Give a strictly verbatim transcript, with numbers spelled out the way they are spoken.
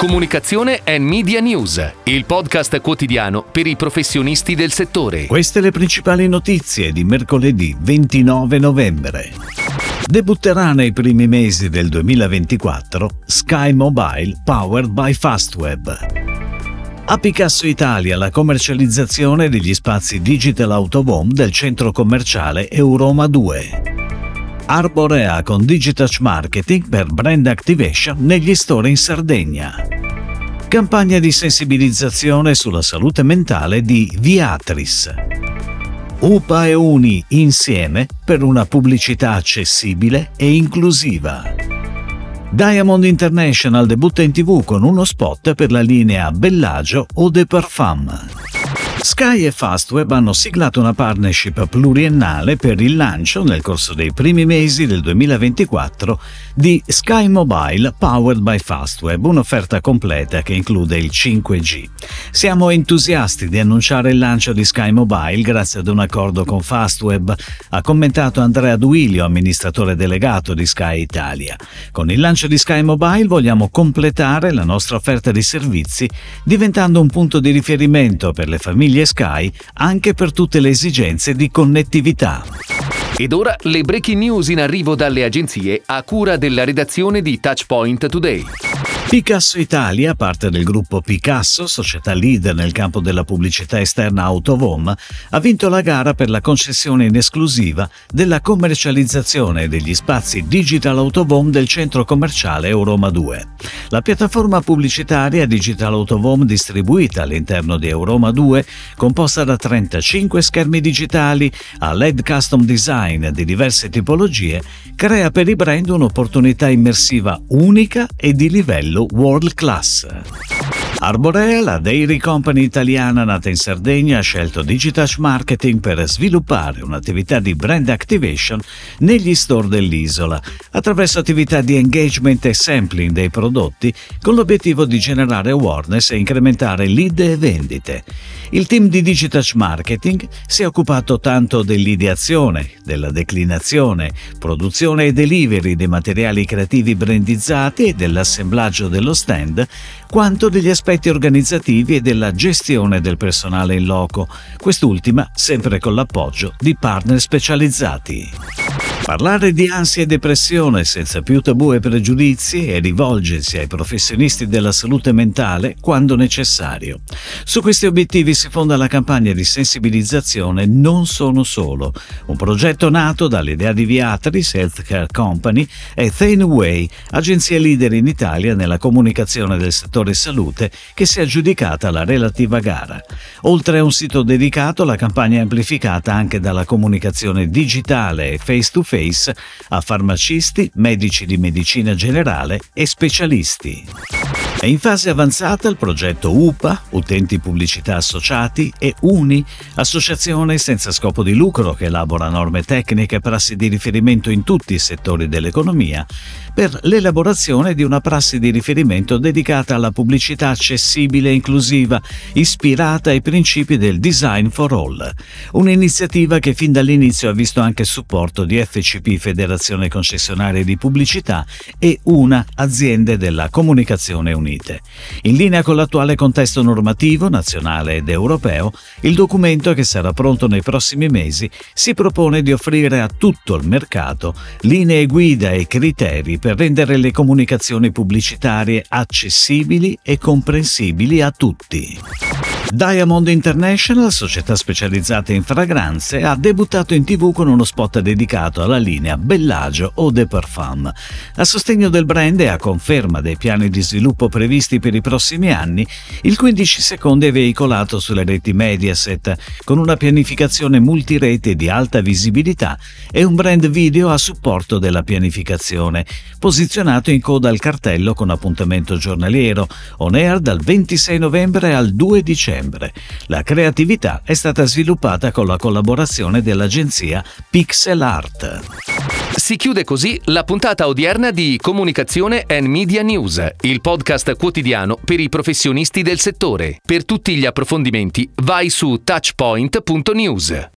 Comunicazione e Media News, il podcast quotidiano per i professionisti del settore. Queste le principali notizie di mercoledì ventinove novembre. Debutterà nei primi mesi del duemilaventiquattro Sky Mobile Powered by FastWeb. A Picasso Italia la commercializzazione degli spazi Digital Autovom del centro commerciale Euroma due. Arborea con DigiTouch Marketing per brand activation negli store in Sardegna. Campagna di sensibilizzazione sulla salute mentale di Viatris. U P A e Uni insieme per una pubblicità accessibile e inclusiva. Diamond International debutta in tivù con uno spot per la linea Bellagio Eau de Parfum. Sky e Fastweb hanno siglato una partnership pluriennale per il lancio, nel corso dei primi mesi del duemilaventiquattro, di Sky Mobile Powered by Fastweb, un'offerta completa che include il cinque G. Siamo entusiasti di annunciare il lancio di Sky Mobile grazie ad un accordo con Fastweb, ha commentato Andrea Duilio, amministratore delegato di Sky Italia. Con il lancio di Sky Mobile vogliamo completare la nostra offerta di servizi, diventando un punto di riferimento per le famiglie Sky, anche per tutte le esigenze di connettività. Ed ora le breaking news in arrivo dalle agenzie a cura della redazione di Touchpoint Today. Picasso Italia, parte del gruppo Picasso, società leader nel campo della pubblicità esterna Autovom, ha vinto la gara per la concessione in esclusiva della commercializzazione degli spazi Digital Autovom del centro commerciale Euroma due. La piattaforma pubblicitaria Digital Autovom distribuita all'interno di Euroma due, composta da trentacinque schermi digitali a L E D custom design di diverse tipologie, crea per i brand un'opportunità immersiva unica e di livello world class. Arborea, la dairy company italiana nata in Sardegna, ha scelto DigiTouch Marketing per sviluppare un'attività di brand activation negli store dell'isola, attraverso attività di engagement e sampling dei prodotti, con l'obiettivo di generare awareness e incrementare lead e vendite. Il team di DigiTouch Marketing si è occupato tanto dell'ideazione, della declinazione, produzione e delivery dei materiali creativi brandizzati e dell'assemblaggio dello stand, quanto degli aspetti organizzativi e della gestione del personale in loco, quest'ultima sempre con l'appoggio di partner specializzati. Parlare di ansia e depressione senza più tabù e pregiudizi e rivolgersi ai professionisti della salute mentale quando necessario. Su questi obiettivi si fonda la campagna di sensibilizzazione Non Sono Solo, un progetto nato dall'idea di Viatris Healthcare Company e Thaneway, agenzia leader in Italia nella comunicazione del settore salute, che si è aggiudicata la relativa gara. Oltre a un sito dedicato, la campagna è amplificata anche dalla comunicazione digitale e face to face a farmacisti, medici di medicina generale e specialisti. È in fase avanzata il progetto U P A, Utenti Pubblicità Associati, e Uni, associazione senza scopo di lucro che elabora norme tecniche e prassi di riferimento in tutti i settori dell'economia, per l'elaborazione di una prassi di riferimento dedicata alla pubblicità accessibile e inclusiva, ispirata ai principi del Design for All. Un'iniziativa che fin dall'inizio ha visto anche il supporto di F C P, Federazione Concessionaria di Pubblicità, e Una, Aziende della Comunicazione Unita. In linea con l'attuale contesto normativo nazionale ed europeo, il documento, che sarà pronto nei prossimi mesi, si propone di offrire a tutto il mercato linee guida e criteri per rendere le comunicazioni pubblicitarie accessibili e comprensibili a tutti. Diamond International, società specializzata in fragranze, ha debuttato in tivù con uno spot dedicato alla linea Bellagio Eau de Parfum. A sostegno del brand e a conferma dei piani di sviluppo previsti per i prossimi anni, il quindici secondi è veicolato sulle reti Mediaset con una pianificazione multirete di alta visibilità e un brand video a supporto della pianificazione, posizionato in coda al cartello con appuntamento giornaliero, on air dal ventisei novembre al due dicembre. La creatività è stata sviluppata con la collaborazione dell'agenzia Pixel Art. Si chiude così la puntata odierna di Comunicazione e Media News, il podcast quotidiano per i professionisti del settore. Per tutti gli approfondimenti vai su touchpoint punto news.